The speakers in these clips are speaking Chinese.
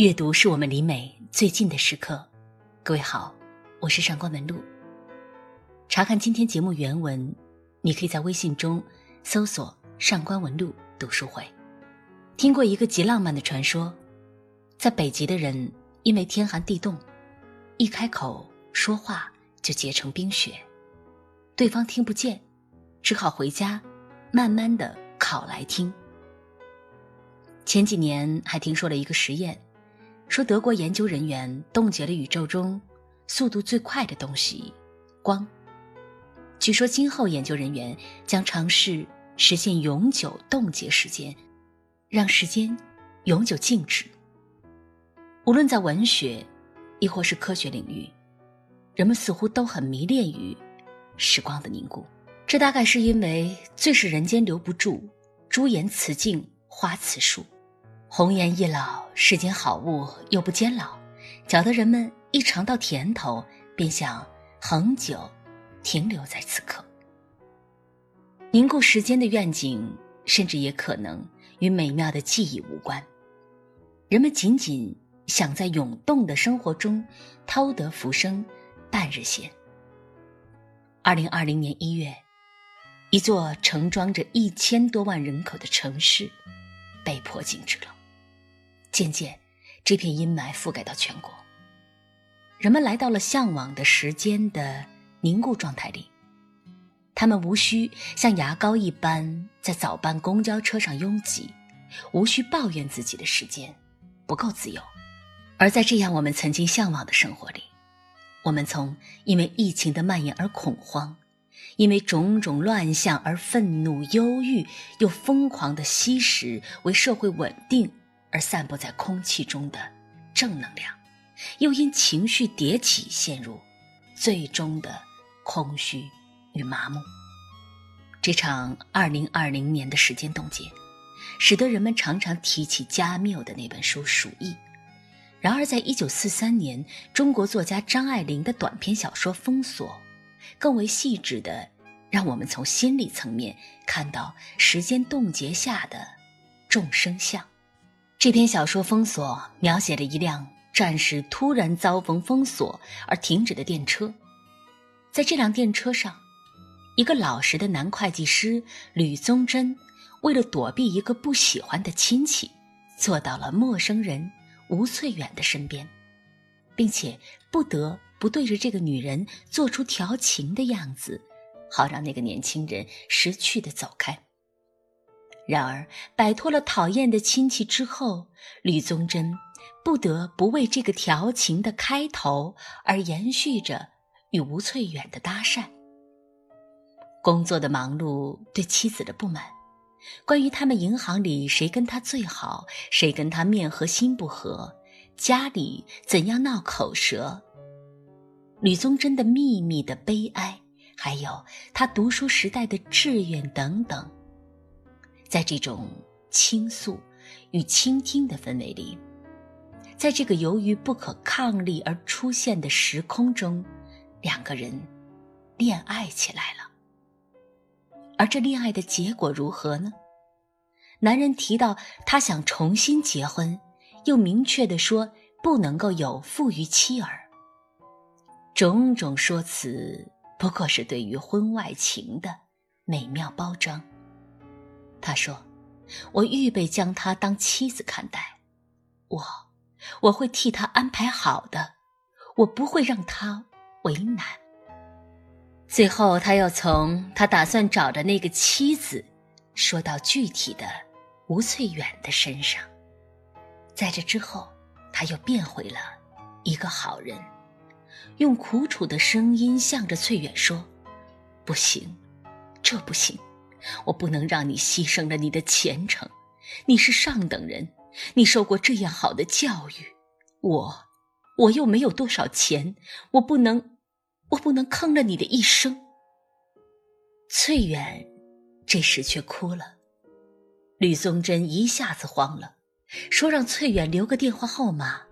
阅读是我们离美最近的时刻。各位好，我是上官文露。查看今天节目原文，你可以在微信中搜索上官文露读书会。听过一个极浪漫的传说，在北极的人因为天寒地冻，一开口说话就结成冰雪，对方听不见，只好回家慢慢地烤来听。前几年还听说了一个实验，说德国研究人员冻结了宇宙中速度最快的东西——光。据说今后研究人员将尝试实现永久冻结时间，让时间永久静止。无论在文学，亦或是科学领域，人们似乎都很迷恋于时光的凝固。这大概是因为最是人间留不住，朱颜辞镜花辞树，红颜易老，世间好物又不坚牢，搅得人们一尝到甜头，便想恒久停留在此刻。凝固时间的愿景，甚至也可能与美妙的记忆无关，人们仅仅想在涌动的生活中偷得浮生半日闲。2020年1月，一座盛装着1000多万人口的城市被迫静止了。渐渐，这片阴霾覆盖到全国，人们来到了向往的时间的凝固状态里。他们无需像牙膏一般在早班公交车上拥挤，无需抱怨自己的时间不够自由。而在这样我们曾经向往的生活里，我们从因为疫情的蔓延而恐慌，因为种种乱象而愤怒、忧郁，又疯狂的吸食为社会稳定而散布在空气中的正能量，又因情绪迭起陷入最终的空虚与麻木。这场2020年的时间冻结，使得人们常常提起加缪的那本书《鼠疫》。然而在1943年，中国作家张爱玲的短篇小说《封锁》更为细致地让我们从心理层面看到时间冻结下的众生相。这篇小说《封锁》描写了一辆战时突然遭逢封锁而停止的电车，在这辆电车上，一个老实的男会计师吕宗桢为了躲避一个不喜欢的亲戚，坐到了陌生人吴翠远的身边，并且不得不对着这个女人做出调情的样子，好让那个年轻人识趣地走开。然而摆脱了讨厌的亲戚之后，吕宗桢不得不为这个调情的开头而延续着与吴翠远的搭讪。工作的忙碌，对妻子的不满，关于他们银行里谁跟他最好，谁跟他面和心不和，家里怎样闹口舌，吕宗桢的秘密的悲哀，还有他读书时代的志愿等等。在这种倾诉与倾听的氛围里，在这个由于不可抗力而出现的时空中，两个人恋爱起来了。而这恋爱的结果如何呢？男人提到他想重新结婚，又明确地说不能够有妇于妻儿。种种说辞不过是对于婚外情的美妙包装。他说，我预备将她当妻子看待，我会替她安排好的，我不会让她为难。最后他又从他打算找的那个妻子说到具体的吴翠远的身上。在这之后，他又变回了一个好人，用苦楚的声音向着翠远说，不行，这不行，我不能让你牺牲了你的前程，你是上等人，你受过这样好的教育，我又没有多少钱，我不能坑了你的一生。翠远这时却哭了，吕宗桢一下子慌了，说让翠远留个电话号码，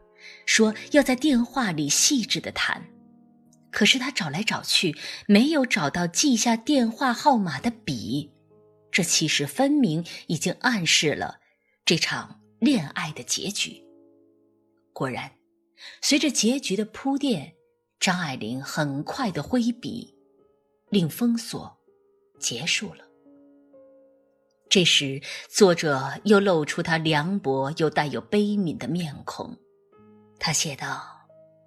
说要在电话里细致地谈。可是他找来找去，没有找到记下电话号码的笔，这其实分明已经暗示了这场恋爱的结局。果然，随着结局的铺垫，张爱玲很快的挥笔，令封锁结束了。这时，作者又露出他凉薄又带有悲悯的面孔。他写道：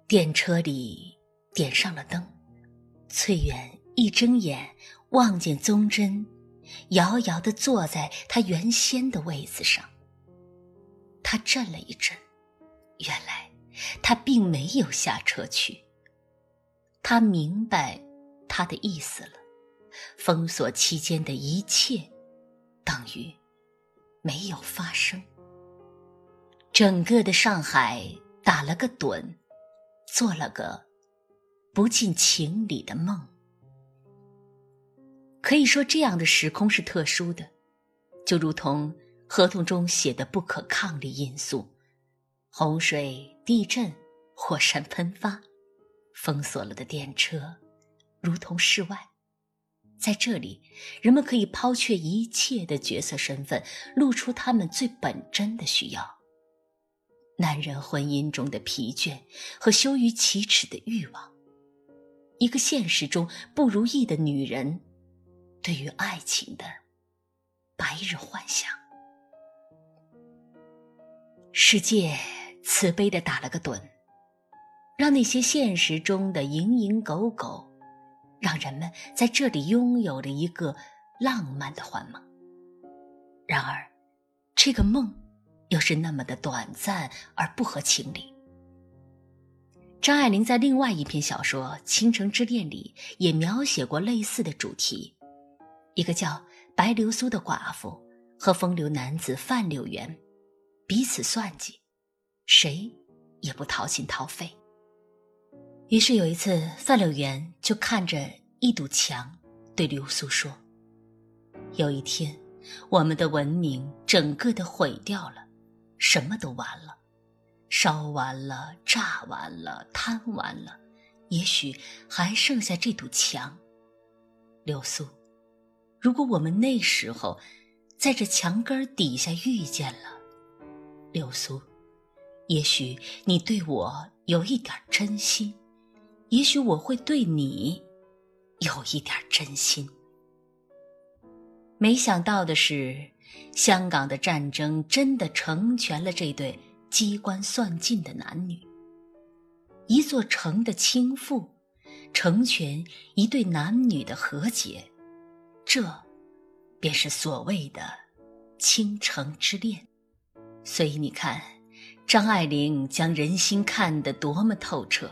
电车里点上了灯，翠远一睁眼望见宗真遥遥地坐在他原先的位子上。他震了一震，原来他并没有下车去。他明白他的意思了，封锁期间的一切等于没有发生。整个的上海打了个盹，做了个不近情理的梦。可以说，这样的时空是特殊的，就如同合同中写的不可抗力因素，洪水、地震、火山喷发，封锁了的电车如同世外。在这里，人们可以抛却一切的角色身份，露出他们最本真的需要，男人婚姻中的疲倦和羞于启齿的欲望，一个现实中不如意的女人对于爱情的白日幻想。世界慈悲地打了个盹，让那些现实中的蝇营狗苟，让人们在这里拥有了一个浪漫的幻梦。然而，这个梦又是那么的短暂而不合情理。张爱玲在另外一篇小说《倾城之恋》里也描写过类似的主题。一个叫白流苏的寡妇和风流男子范柳原彼此算计，谁也不掏心掏肺。于是有一次，范柳原就看着一堵墙对流苏说：有一天，我们的文明整个的毁掉了，什么都完了，烧完了，炸完了，贪完了，也许还剩下这堵墙。流苏，如果我们那时候在这墙根底下遇见了，流苏，也许你对我有一点真心，也许我会对你有一点真心。没想到的是，香港的战争真的成全了这对机关算尽的男女。一座城的倾覆，成全一对男女的和解，这便是所谓的倾城之恋。所以你看，张爱玲将人心看得多么透彻，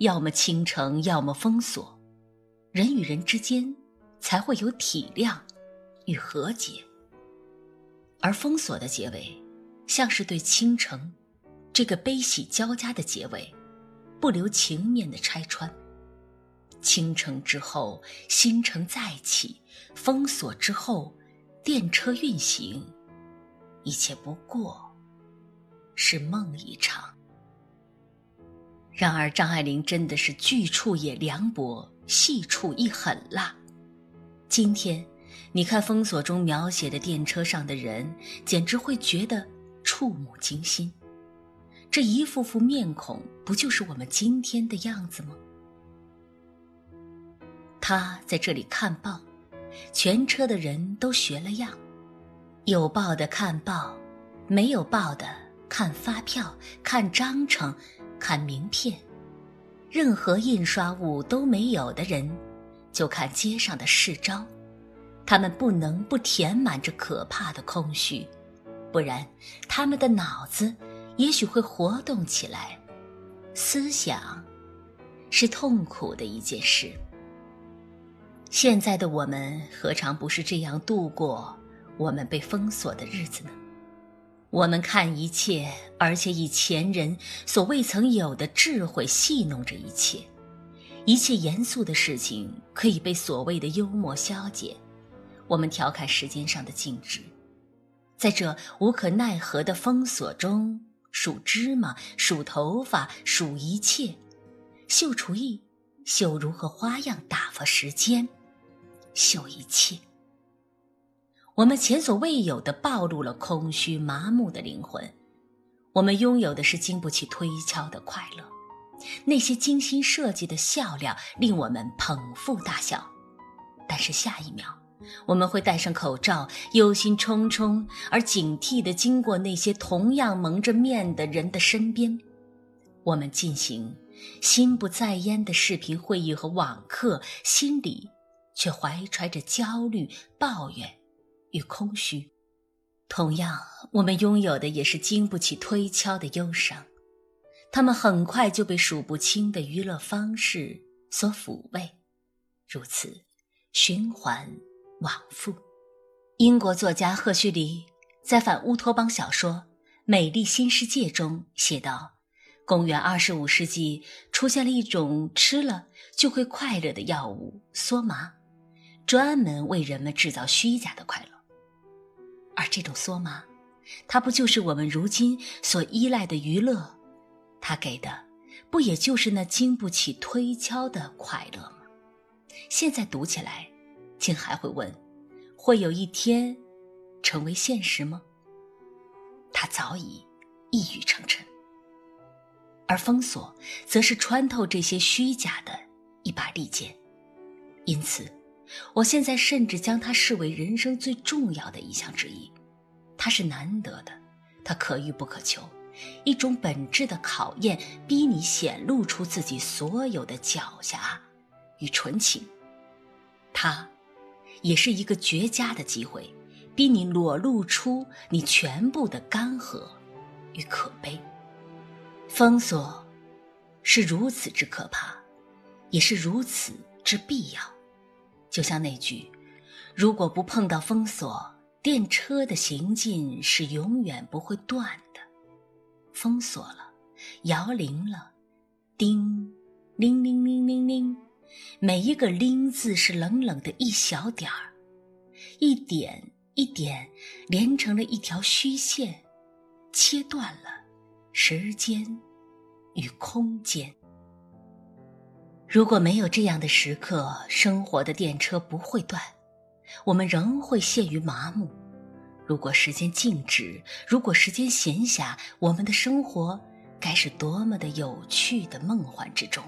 要么倾城，要么封锁，人与人之间才会有体谅与和解。而封锁的结尾，像是对倾城这个悲喜交加的结尾不留情面的拆穿。倾城之后，新城再起；封锁之后，电车运行。一切不过是梦一场。然而，张爱玲真的是句处也凉薄，细处亦狠辣。今天，你看封锁中描写的电车上的人，简直会觉得触目惊心。这一副副面孔，不就是我们今天的样子吗？他在这里看报，全车的人都学了样，有报的看报，没有报的看发票，看章程，看名片，任何印刷物都没有的人，就看街上的市招。他们不能不填满这可怕的空虚，不然他们的脑子也许会活动起来。思想是痛苦的一件事。现在的我们何尝不是这样度过我们被封锁的日子呢？我们看一切，而且以前人所未曾有的智慧戏弄着一切。一切严肃的事情可以被所谓的幽默消解。我们调侃时间上的静止，在这无可奈何的封锁中，数芝麻，数头发，数一切，秀厨艺，秀如何花样打发时间，秀一切。我们前所未有地暴露了空虚麻木的灵魂，我们拥有的是经不起推敲的快乐，那些精心设计的笑料令我们捧腹大笑，但是下一秒我们会戴上口罩，忧心忡忡而警惕地经过那些同样蒙着面的人的身边。我们进行心不在焉的视频会议和网课，心里却怀揣着焦虑、抱怨与空虚。同样，我们拥有的也是经不起推敲的忧伤，他们很快就被数不清的娱乐方式所抚慰，如此循环往复。英国作家赫胥黎在反乌托邦小说《美丽新世界》中写道，公元25世纪出现了一种吃了就会快乐的药物缩麻，专门为人们制造虚假的快乐。而这种缩麻，它不就是我们如今所依赖的娱乐？它给的不也就是那经不起推敲的快乐吗？现在读起来竟还会问，会有一天成为现实吗？它早已一语成谶。而封锁则是穿透这些虚假的一把利剑，因此我现在甚至将它视为人生最重要的一项之一。它是难得的，它可遇不可求，一种本质的考验，逼你显露出自己所有的狡黠与纯情。它也是一个绝佳的机会，逼你裸露出你全部的干涸与可悲。封锁是如此之可怕，也是如此之必要。就像那句，如果不碰到封锁，电车的行进是永远不会断的。封锁了，摇铃了，叮铃铃铃铃铃，每一个铃字是冷冷的一小点儿，一点一点连成了一条虚线，切断了时间与空间。如果没有这样的时刻，生活的电车不会断，我们仍会陷于麻木。如果时间静止，如果时间闲暇，我们的生活该是多么的有趣的梦幻之中。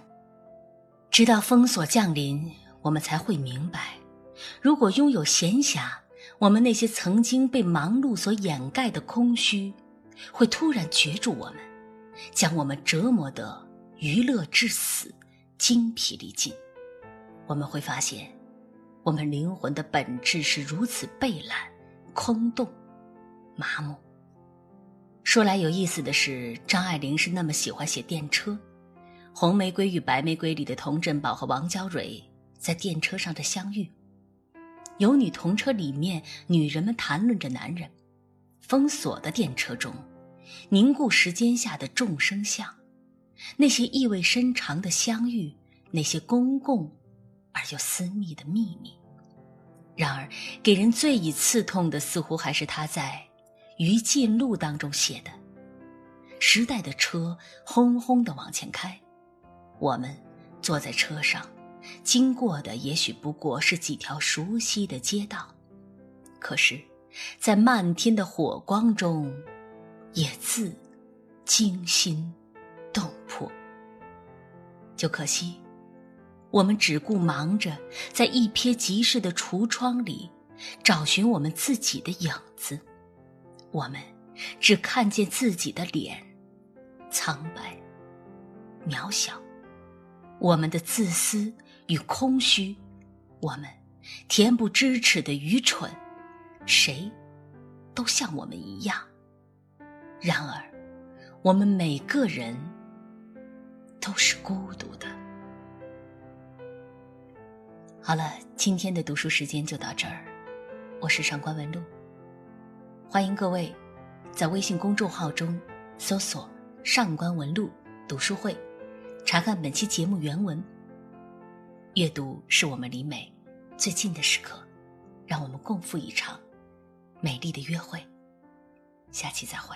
直到封锁降临，我们才会明白，如果拥有闲暇，我们那些曾经被忙碌所掩盖的空虚会突然攫住我们，将我们折磨得娱乐至死，精疲力尽。我们会发现，我们灵魂的本质是如此惫懒、空洞、麻木。说来有意思的是，张爱玲是那么喜欢写电车，《红玫瑰与白玫瑰》里的佟振保和王娇蕊在电车上的相遇，有女同车里面，女人们谈论着男人。封锁的电车中，凝固时间下的众生相，那些意味深长的相遇，那些公共而又私密的秘密。然而给人最以刺痛的，似乎还是他在《于禁录》当中写的，时代的车轰轰地往前开，我们坐在车上，经过的也许不过是几条熟悉的街道，可是在漫天的火光中，也自惊心动魄。就可惜，我们只顾忙着在一瞥即逝的橱窗里找寻我们自己的影子，我们只看见自己的脸，苍白、渺小，我们的自私与空虚，我们恬不知耻的愚蠢。谁都像我们一样，然而我们每个人都是孤独的。好了，今天的读书时间就到这儿，我是上官文露，欢迎各位在微信公众号中搜索上官文露读书会，查看本期节目原文。阅读是我们离美最近的时刻，让我们共赴一场美丽的约会，下期再会。